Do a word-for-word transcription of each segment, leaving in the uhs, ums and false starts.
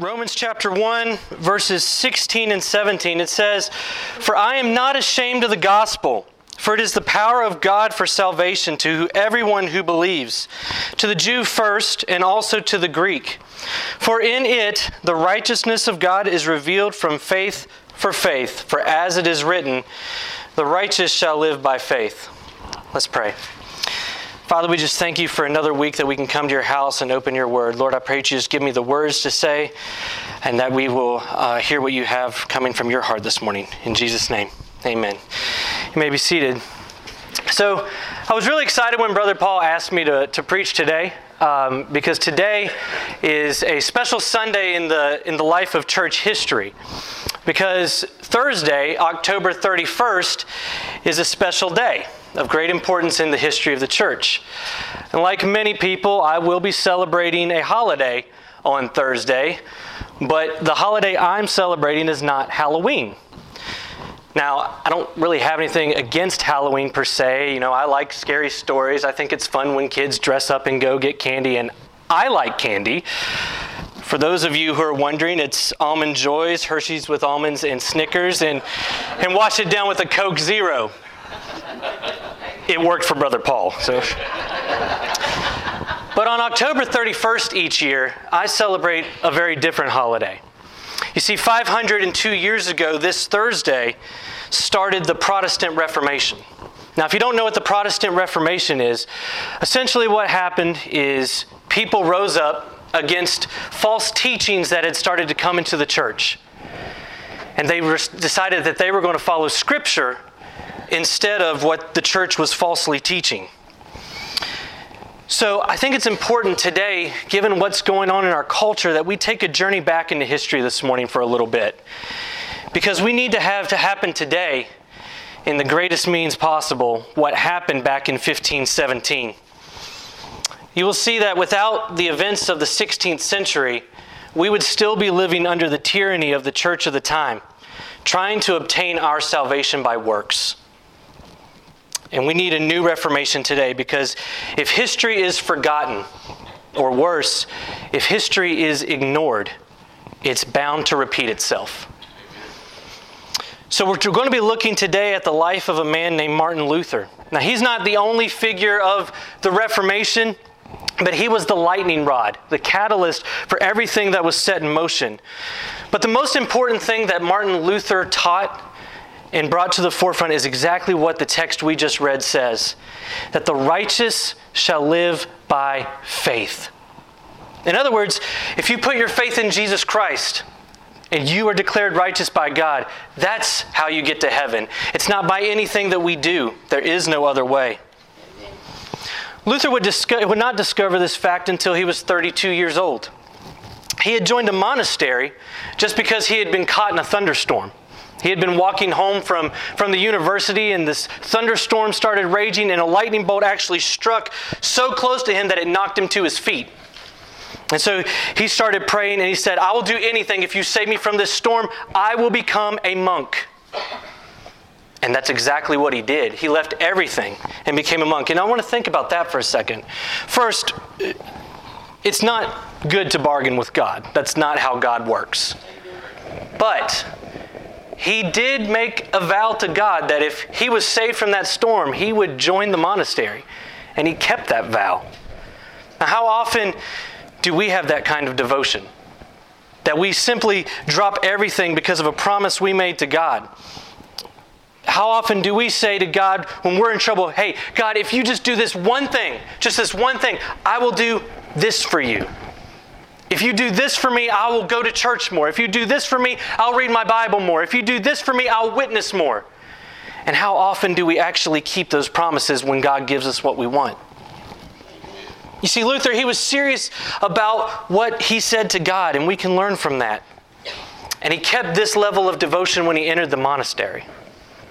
Romans chapter one, verses sixteen and seventeen, it says, "For I am not ashamed of the gospel, for it is the power of God for salvation to everyone who believes, to the Jew first and also to the Greek. For in it the righteousness of God is revealed from faith for faith, for as it is written, the righteous shall live by faith." Let's pray. Father, we just thank you for another week that we can come to your house and open your word. Lord, I pray that you just give me the words to say and that we will uh, hear what you have coming from your heart this morning. In Jesus' name, amen. You may be seated. So I was really excited when Brother Paul asked me to, to preach today um, because today is a special Sunday in the in the life of church history. Because Thursday, October thirty-first, is a special day of great importance in the history of the church. And like many people, I will be celebrating a holiday on Thursday, but the holiday I'm celebrating is not Halloween. Now, I don't really have anything against Halloween per se. You know, I like scary stories. I think it's fun when kids dress up and go get candy, and I like candy. For those of you who are wondering, it's Almond Joys, Hershey's with almonds, and Snickers, and, and wash it down with a Coke Zero. It worked for Brother Paul. So, but on October thirty-first each year, I celebrate a very different holiday. You see, five hundred two years ago, this Thursday started the Protestant Reformation. Now, if you don't know what the Protestant Reformation is, essentially what happened is people rose up against false teachings that had started to come into the church. And they were decided that they were going to follow Scripture instead of what the church was falsely teaching. So I think it's important today, given what's going on in our culture, that we take a journey back into history this morning for a little bit. Because we need to have to happen today, in the greatest means possible, what happened back in fifteen seventeen. You will see that without the events of the sixteenth century, we would still be living under the tyranny of the church of the time, trying to obtain our salvation by works. And we need a new reformation today, because if history is forgotten, or worse, if history is ignored, it's bound to repeat itself. So we're going to be looking today at the life of a man named Martin Luther. Now, he's not the only figure of the Reformation, but he was the lightning rod, the catalyst for everything that was set in motion. But the most important thing that Martin Luther taught and brought to the forefront is exactly what the text we just read says, that the righteous shall live by faith. In other words, if you put your faith in Jesus Christ and you are declared righteous by God, that's how you get to heaven. It's not by anything that we do. There is no other way. Luther would, disco- would not discover this fact until he was thirty-two years old. He had joined a monastery just because he had been caught in a thunderstorm. He had been walking home from, from the university, and this thunderstorm started raging, and a lightning bolt actually struck so close to him that it knocked him to his feet. And so he started praying, and he said, "I will do anything. If you save me from this storm, I will become a monk." And that's exactly what he did. He left everything and became a monk. And I want to think about that for a second. First, it's not good to bargain with God. That's not how God works. But he did make a vow to God that if he was saved from that storm, he would join the monastery. And he kept that vow. Now, how often do we have that kind of devotion? That we simply drop everything because of a promise we made to God? How often do we say to God when we're in trouble, "Hey, God, if you just do this one thing, just this one thing, I will do this for you. If you do this for me, I will go to church more. If you do this for me, I'll read my Bible more. If you do this for me, I'll witness more." And how often do we actually keep those promises when God gives us what we want? You see, Luther, he was serious about what he said to God, and we can learn from that. And he kept this level of devotion when he entered the monastery.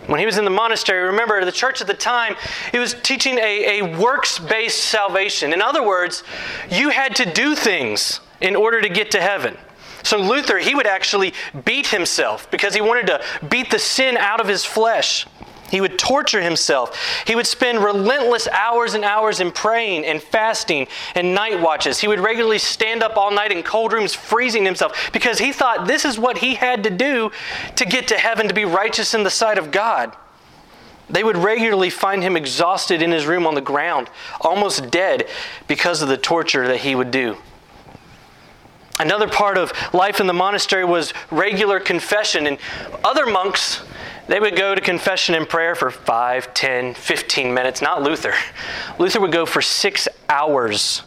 When he was in the monastery, remember, the church at the time, it was teaching a, a works-based salvation. In other words, you had to do things in order to get to heaven. So Luther, he would actually beat himself because he wanted to beat the sin out of his flesh. He would torture himself. He would spend relentless hours and hours in praying and fasting and night watches. He would regularly stand up all night in cold rooms, freezing himself, because he thought this is what he had to do to get to heaven, to be righteous in the sight of God. They would regularly find him exhausted in his room on the ground, almost dead, because of the torture that he would do. Another part of life in the monastery was regular confession. And other monks, they would go to confession and prayer for five, ten, fifteen minutes. Not Luther. Luther would go for six hours.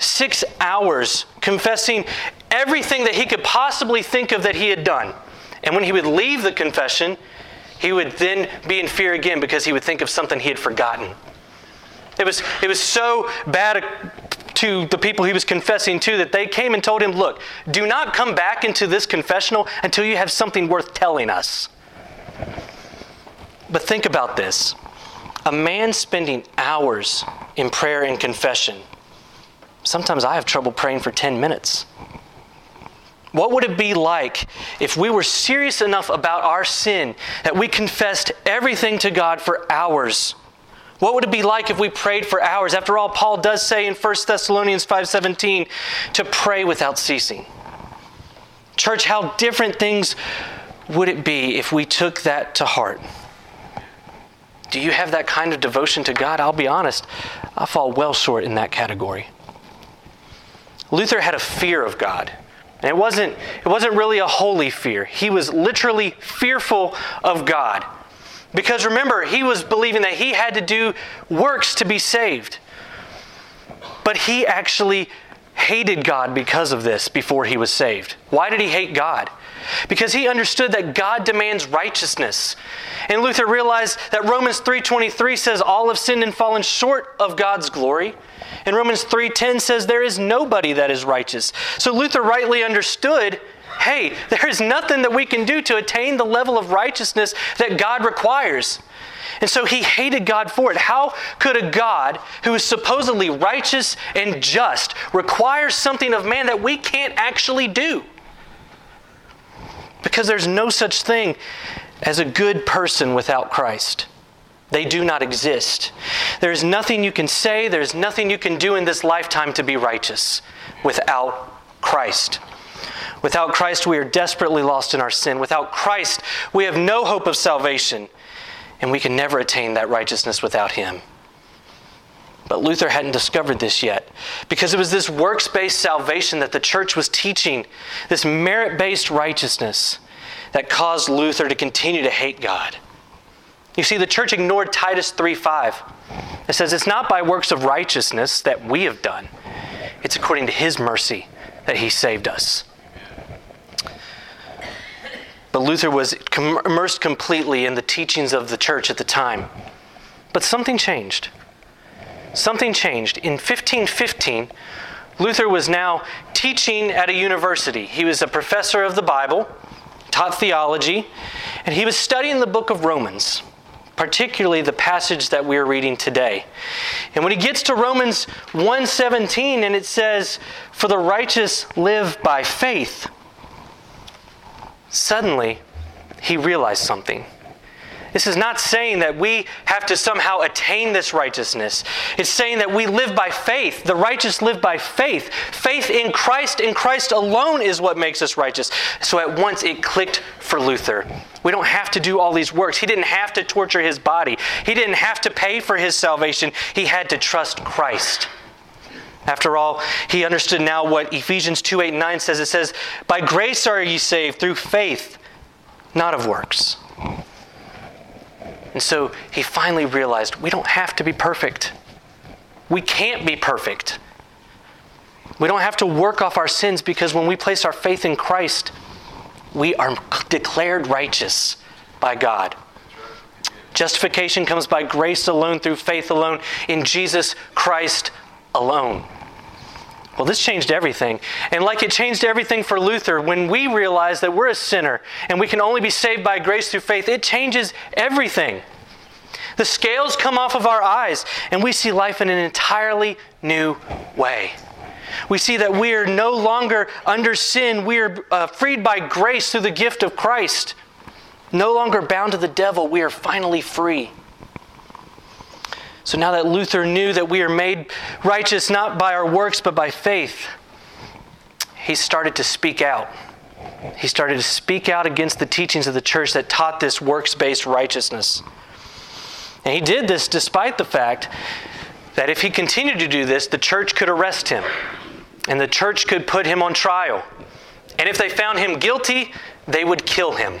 Six hours confessing everything that he could possibly think of that he had done. And when he would leave the confession, he would then be in fear again because he would think of something he had forgotten. It was, it was so bad to the people he was confessing to that they came and told him, look, do not come back into this confessional until you have something worth telling us. But think about this. A man spending hours in prayer and confession. Sometimes I have trouble praying for ten minutes. What would it be like if we were serious enough about our sin that we confessed everything to God for hours? What would it be like if we prayed for hours? After all, Paul does say in First Thessalonians five seventeen to pray without ceasing. Church, how different things would it be if we took that to heart? Do you have that kind of devotion to God? I'll be honest, I fall well short in that category. Luther had a fear of God. And it wasn't, it wasn't really a holy fear. He was literally fearful of God. Because remember, he was believing that he had to do works to be saved. But he actually hated God because of this before he was saved. Why did he hate God? Because he understood that God demands righteousness. And Luther realized that Romans three twenty-three says all have sinned and fallen short of God's glory. And Romans three ten says there is nobody that is righteous. So Luther rightly understood, hey, there is nothing that we can do to attain the level of righteousness that God requires. And so he hated God for it. How could a God who is supposedly righteous and just require something of man that we can't actually do? Because there's no such thing as a good person without Christ. They do not exist. There is nothing you can say, there's nothing you can do in this lifetime to be righteous without Christ. Without Christ, we are desperately lost in our sin. Without Christ, we have no hope of salvation, and we can never attain that righteousness without him. But Luther hadn't discovered this yet, because it was this works-based salvation that the church was teaching, this merit-based righteousness that caused Luther to continue to hate God. You see, the church ignored Titus three five. It says, it's not by works of righteousness that we have done. It's according to his mercy that he saved us. But Luther was immersed completely in the teachings of the church at the time. But something changed. Something changed. In fifteen fifteen, Luther was now teaching at a university. He was a professor of the Bible, taught theology, and he was studying the book of Romans, particularly the passage that we're reading today. And when he gets to Romans one seventeen, and it says, "For the righteous live by faith," suddenly he realized something. This is not saying that we have to somehow attain this righteousness. It's saying that we live by faith. The righteous live by faith. Faith in Christ, in Christ alone is what makes us righteous. So at once it clicked for Luther. We don't have to do all these works. He didn't have to torture his body. He didn't have to pay for his salvation. He had to trust Christ. After all, he understood now what Ephesians two eight and nine says. It says, by grace are ye saved through faith, not of works. And so he finally realized we don't have to be perfect. We can't be perfect. We don't have to work off our sins, because when we place our faith in Christ, we are declared righteous by God. Justification comes by grace alone, through faith alone, in Jesus Christ alone. Well, this changed everything. And like it changed everything for Luther, when we realize that we're a sinner and we can only be saved by grace through faith, it changes everything. The scales come off of our eyes and we see life in an entirely new way. We see that we are no longer under sin. We are uh, freed by grace through the gift of Christ. No longer bound to the devil, we are finally free. So now that Luther knew that we are made righteous not by our works but by faith, he started to speak out. He started to speak out against the teachings of the church that taught this works-based righteousness. And he did this despite the fact that if he continued to do this, the church could arrest him and the church could put him on trial. And if they found him guilty, they would kill him.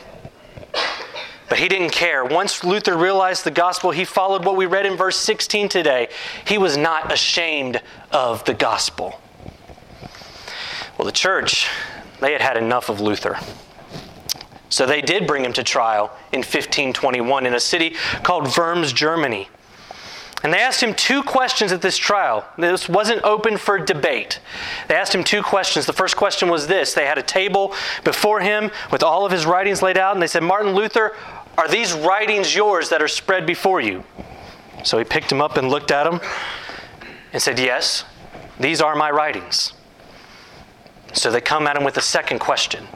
But he didn't care. Once Luther realized the gospel, he followed what we read in verse sixteen today. He was not ashamed of the gospel. Well, the church, they had had enough of Luther. So they did bring him to trial in fifteen twenty-one in a city called Worms, Germany. And they asked him two questions at this trial. This wasn't open for debate. They asked him two questions. The first question was this. They had a table before him with all of his writings laid out, and they said, "Martin Luther, are these writings yours that are spread before you?" So he picked them up and looked at them and said, "Yes, these are my writings." So they come at him with a second question.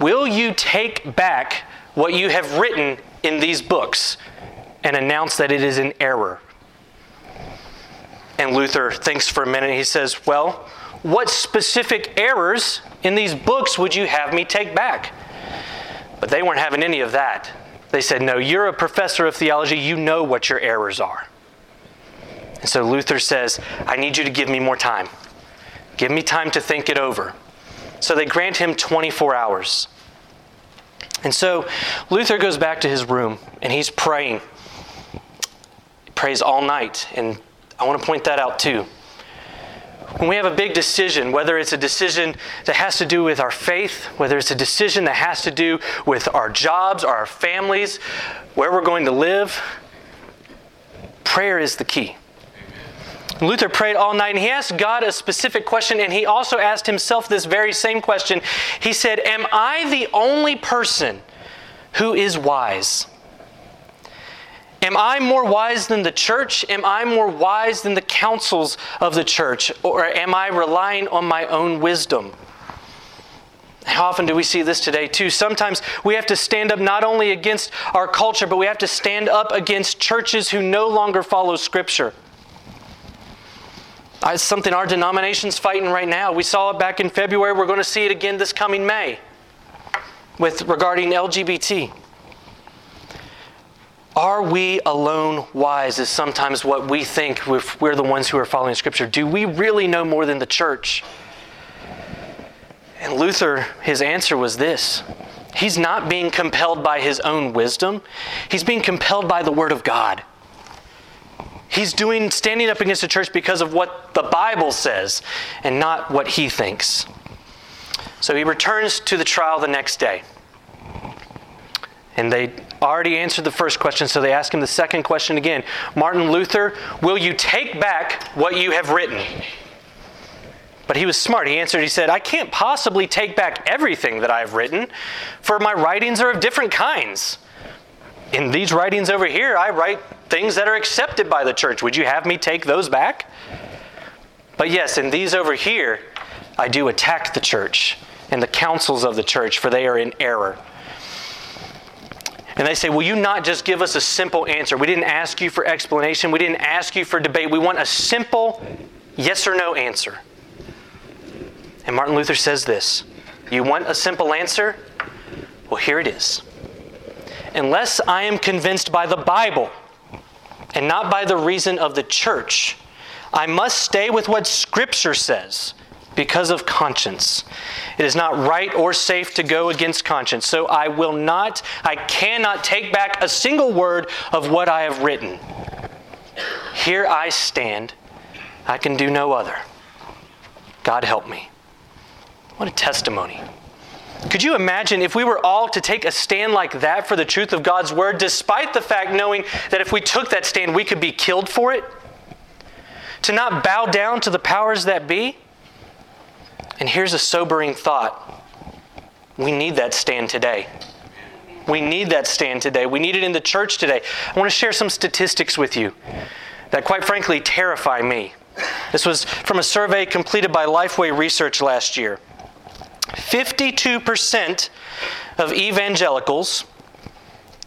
"Will you take back what you have written in these books and announce that it is an error?" And Luther thinks for a minute. He says, "Well, what specific errors in these books would you have me take back?" But they weren't having any of that. They said, "No, you're a professor of theology. You know what your errors are." And so Luther says, "I need you to give me more time. Give me time to think it over." So they grant him twenty-four hours. And so Luther goes back to his room and he's praying. He prays all night. And I want to point that out too. When we have a big decision, whether it's a decision that has to do with our faith, whether it's a decision that has to do with our jobs, or our families, where we're going to live, prayer is the key. Luther prayed all night, and he asked God a specific question, and he also asked himself this very same question. He said, "Am I the only person who is wise? Am I more wise than the church? Am I more wise than the councils of the church? Or am I relying on my own wisdom?" How often do we see this today, too? Sometimes we have to stand up not only against our culture, but we have to stand up against churches who no longer follow Scripture. It's something our denomination's fighting right now. We saw it back in February. We're going to see it again this coming May with regarding L G B T. Are we alone wise is sometimes what we think if we're the ones who are following Scripture. Do we really know more than the church? And Luther, his answer was this. He's not being compelled by his own wisdom. He's being compelled by the Word of God. He's doing standing up against the church because of what the Bible says and not what he thinks. So he returns to the trial the next day. And they already answered the first question, so they ask him the second question again. "Martin Luther, will you take back what you have written?" But he was smart. He answered, he said, "I can't possibly take back everything that I have written, for my writings are of different kinds. In these writings over here, I write things that are accepted by the church. Would you have me take those back? But yes, in these over here, I do attack the church and the councils of the church, for they are in error." And they say, "Will you not just give us a simple answer? We didn't ask you for explanation. We didn't ask you for debate. We want a simple yes or no answer." And Martin Luther says this, "You want a simple answer? Well, here it is. Unless I am convinced by the Bible and not by the reason of the church, I must stay with what Scripture says because of conscience. It is not right or safe to go against conscience. So I will not, I cannot take back a single word of what I have written. Here I stand. I can do no other. God help me." What a testimony. Could you imagine if we were all to take a stand like that for the truth of God's Word, despite the fact knowing that if we took that stand, we could be killed for it? To not bow down to the powers that be? And here's a sobering thought. We need that stand today. We need that stand today. We need it in the church today. I want to share some statistics with you that, quite frankly, terrify me. This was from a survey completed by Lifeway Research last year. fifty-two percent of evangelicals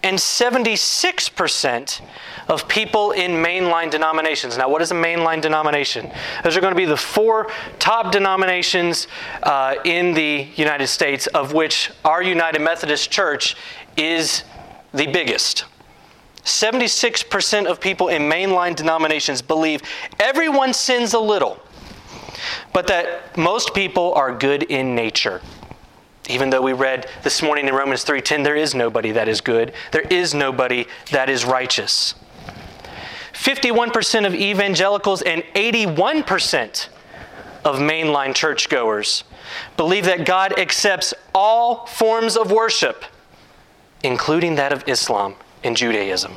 and seventy-six percent of people in mainline denominations. Now, what is a mainline denomination? Those are going to be the four top denominations uh, in the United States, of which our United Methodist Church is the biggest. seventy-six percent of people in mainline denominations believe everyone sins a little, but that most people are good in nature. Even though we read this morning in Romans three ten, there is nobody that is good. There is nobody that is righteous. fifty-one percent of evangelicals and eighty-one percent of mainline churchgoers believe that God accepts all forms of worship, including that of Islam and Judaism,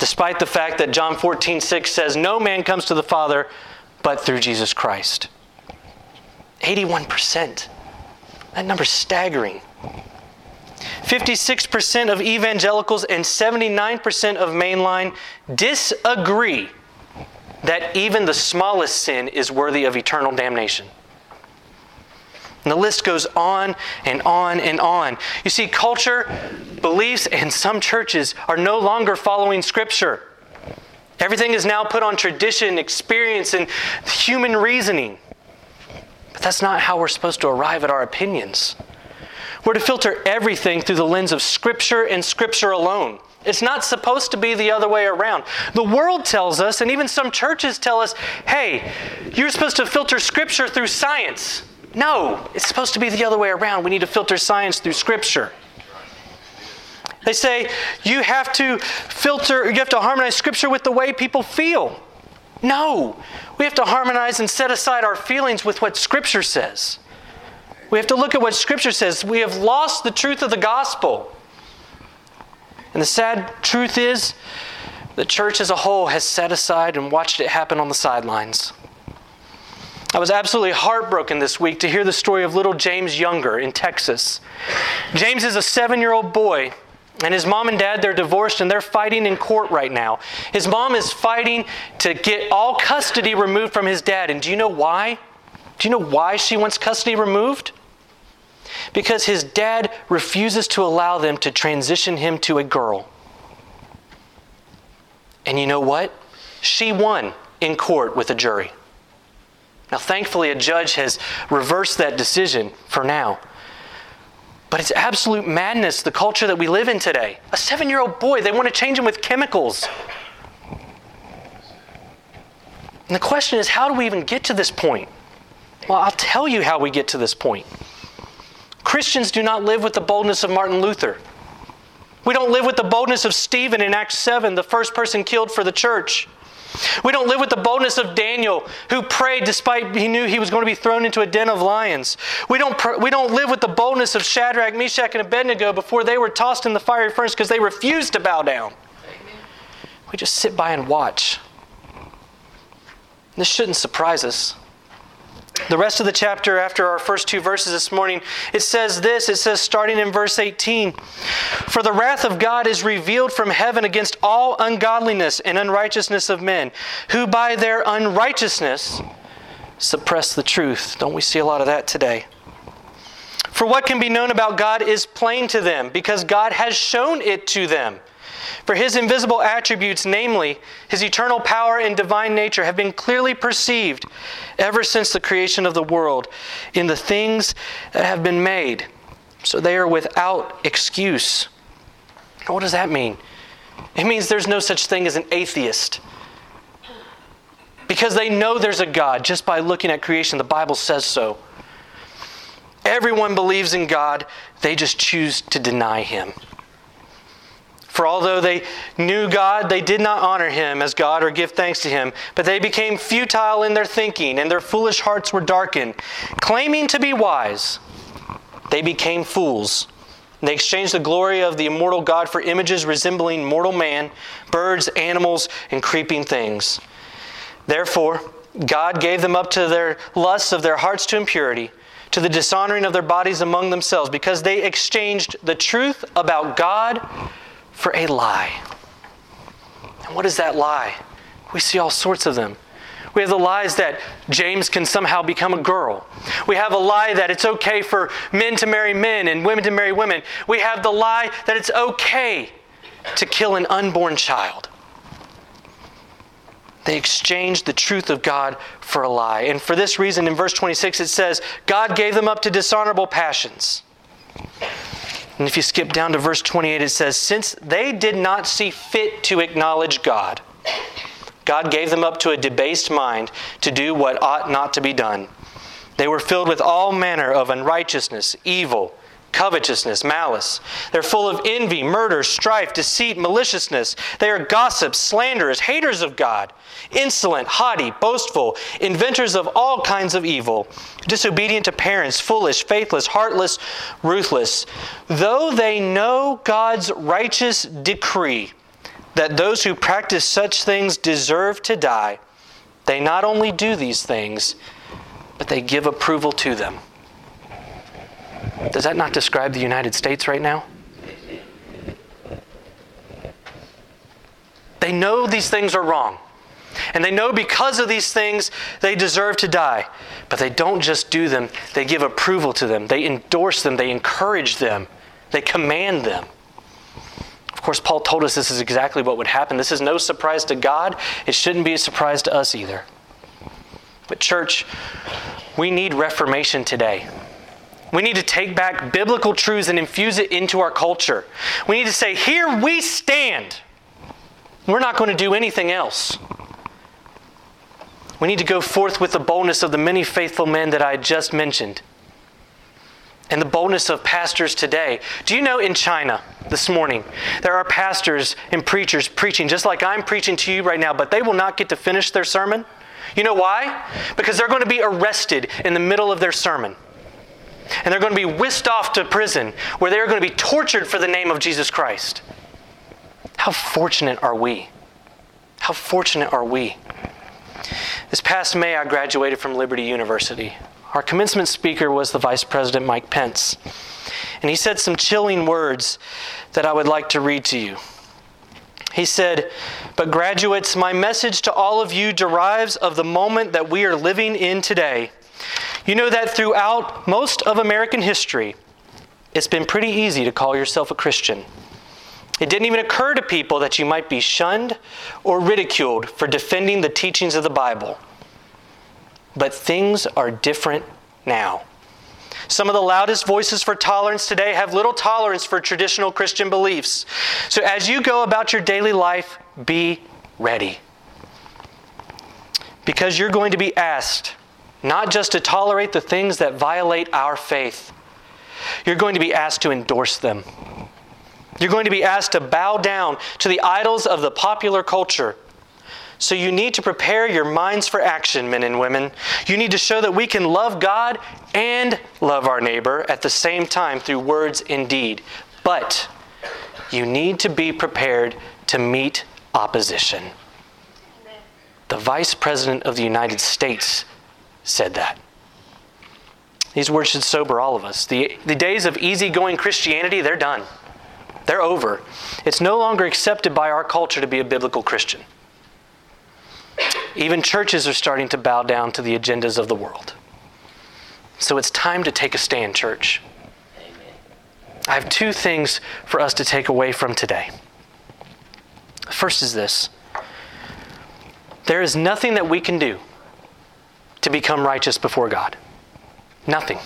despite the fact that John fourteen six says, "No man comes to the Father but through Jesus Christ." eighty-one percent. That number's staggering. fifty-six percent of evangelicals and seventy-nine percent of mainline disagree that even the smallest sin is worthy of eternal damnation. And the list goes on and on and on. You see, culture, beliefs, and some churches are no longer following Scripture. Everything is now put on tradition, experience, and human reasoning. But that's not how we're supposed to arrive at our opinions. We're to filter everything through the lens of Scripture and Scripture alone. It's not supposed to be the other way around. The world tells us, and even some churches tell us, hey, you're supposed to filter Scripture through science. No, it's supposed to be the other way around. We need to filter science through Scripture. They say you have to filter, you have to harmonize Scripture with the way people feel. No, we have to harmonize and set aside our feelings with what Scripture says. We have to look at what Scripture says. We have lost the truth of the gospel. And the sad truth is, the church as a whole has set aside and watched it happen on the sidelines. I was absolutely heartbroken this week to hear the story of little James Younger in Texas. James is a seven-year-old boy. And his mom and dad, they're divorced and they're fighting in court right now. His mom is fighting to get all custody removed from his dad. And do you know why? Do you know why she wants custody removed? Because his dad refuses to allow them to transition him to a girl. And you know what? She won in court with a jury. Now, thankfully, a judge has reversed that decision for now. But it's absolute madness, the culture that we live in today. A seven-year-old boy, they want to change him with chemicals. And the question is, how do we even get to this point? Well, I'll tell you how we get to this point. Christians do not live with the boldness of Martin Luther. We don't live with the boldness of Stephen in Acts seven, the first person killed for the church. We don't live with the boldness of Daniel, who prayed despite he knew he was going to be thrown into a den of lions. We don't pr- we don't live with the boldness of Shadrach, Meshach, and Abednego before they were tossed in the fiery furnace because they refused to bow down. Amen. We just sit by and watch. This shouldn't surprise us. The rest of the chapter after our first two verses this morning, it says this, it says starting in verse eighteen, "For the wrath of God is revealed from heaven against all ungodliness and unrighteousness of men, who by their unrighteousness suppress the truth." Don't we see a lot of that today? "For what can be known about God is plain to them, because God has shown it to them. For his invisible attributes, namely, his eternal power and divine nature, have been clearly perceived ever since the creation of the world in the things that have been made. So they are without excuse." What does that mean? It means there's no such thing as an atheist. Because they know there's a God just by looking at creation. The Bible says so. Everyone believes in God. They just choose to deny him. "For although they knew God, they did not honor him as God or give thanks to him, but they became futile in their thinking, and their foolish hearts were darkened. Claiming to be wise, they became fools. And they exchanged the glory of the immortal God for images resembling mortal man, birds, animals, and creeping things. Therefore, God gave them up to their lusts of their hearts to impurity, to the dishonoring of their bodies among themselves, because they exchanged the truth about God for a lie." And what is that lie? We see all sorts of them. We have the lies that James can somehow become a girl. We have a lie that it's okay for men to marry men and women to marry women. We have the lie that it's okay to kill an unborn child. They exchanged the truth of God for a lie. And for this reason, in verse twenty-six, it says, God gave them up to dishonorable passions. And if you skip down to verse twenty-eight, it says, since they did not see fit to acknowledge God, God gave them up to a debased mind to do what ought not to be done. They were filled with all manner of unrighteousness, evil, covetousness, malice. They're full of envy, murder, strife, deceit, maliciousness. They are gossips, slanderers, haters of God, insolent, haughty, boastful, inventors of all kinds of evil, disobedient to parents, foolish, faithless, heartless, ruthless. Though they know God's righteous decree that those who practice such things deserve to die, they not only do these things, but they give approval to them. Does that not describe the United States right now? They know these things are wrong. And they know because of these things they deserve to die. But they don't just do them. They give approval to them. They endorse them. They encourage them. They command them. Of course, Paul told us this is exactly what would happen. This is no surprise to God. It shouldn't be a surprise to us either. But church, we need reformation today. We need to take back biblical truths and infuse it into our culture. We need to say, here we stand. We're not going to do anything else. We need to go forth with the boldness of the many faithful men that I just mentioned. And the boldness of pastors today. Do you know in China this morning, there are pastors and preachers preaching just like I'm preaching to you right now, but they will not get to finish their sermon? You know why? Because they're going to be arrested in the middle of their sermon. And they're going to be whisked off to prison where they're going to be tortured for the name of Jesus Christ. How fortunate are we? How fortunate are we? This past May, I graduated from Liberty University. Our commencement speaker was the Vice President Mike Pence. And he said some chilling words that I would like to read to you. He said, "But graduates, my message to all of you derives of the moment that we are living in today. You know that throughout most of American history, it's been pretty easy to call yourself a Christian. It didn't even occur to people that you might be shunned or ridiculed for defending the teachings of the Bible. But things are different now. Some of the loudest voices for tolerance today have little tolerance for traditional Christian beliefs. So as you go about your daily life, be ready. Because you're going to be asked not just to tolerate the things that violate our faith. You're going to be asked to endorse them. You're going to be asked to bow down to the idols of the popular culture. So you need to prepare your minds for action, men and women. You need to show that we can love God and love our neighbor at the same time through words and deed. But you need to be prepared to meet opposition." The Vice President of the United States said that. These words should sober all of us. The, the days of easygoing Christianity, they're done. They're over. It's no longer accepted by our culture to be a biblical Christian. Even churches are starting to bow down to the agendas of the world. So it's time to take a stand, church. I have two things for us to take away from today. First is this. There is nothing that we can do to become righteous before God. Nothing.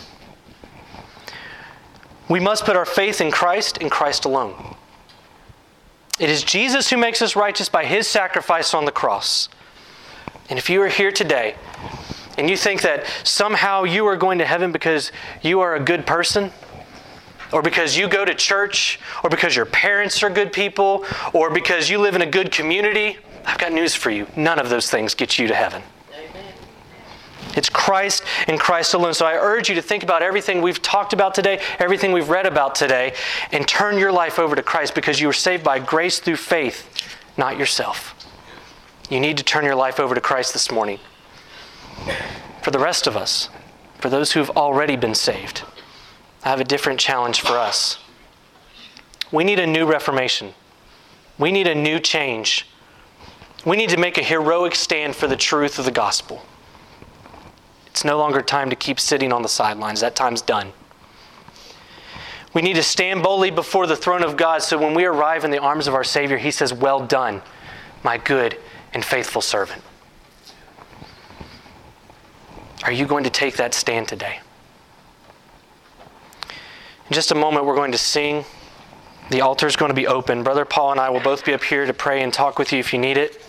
We must put our faith in Christ and Christ alone. It is Jesus who makes us righteous by His sacrifice on the cross. And if you are here today and you think that somehow you are going to heaven because you are a good person, or because you go to church, or because your parents are good people, or because you live in a good community, I've got news for you. None of those things get you to heaven. It's Christ and Christ alone. So I urge you to think about everything we've talked about today, everything we've read about today, and turn your life over to Christ, because you were saved by grace through faith, not yourself. You need to turn your life over to Christ this morning. For the rest of us, for those who've already been saved, I have a different challenge for us. We need a new reformation. We need a new change. We need to make a heroic stand for the truth of the gospel. It's no longer time to keep sitting on the sidelines. That time's done. We need to stand boldly before the throne of God, so when we arrive in the arms of our Savior, he says, "Well done, my good and faithful servant." Are you going to take that stand today? In just a moment, we're going to sing. The altar is going to be open. Brother Paul and I will both be up here to pray and talk with you if you need it.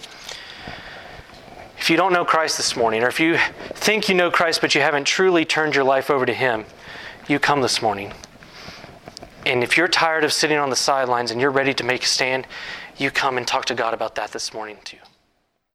If you don't know Christ this morning, or if you think you know Christ but you haven't truly turned your life over to him, you come this morning. And if you're tired of sitting on the sidelines and you're ready to make a stand, you come and talk to God about that this morning too.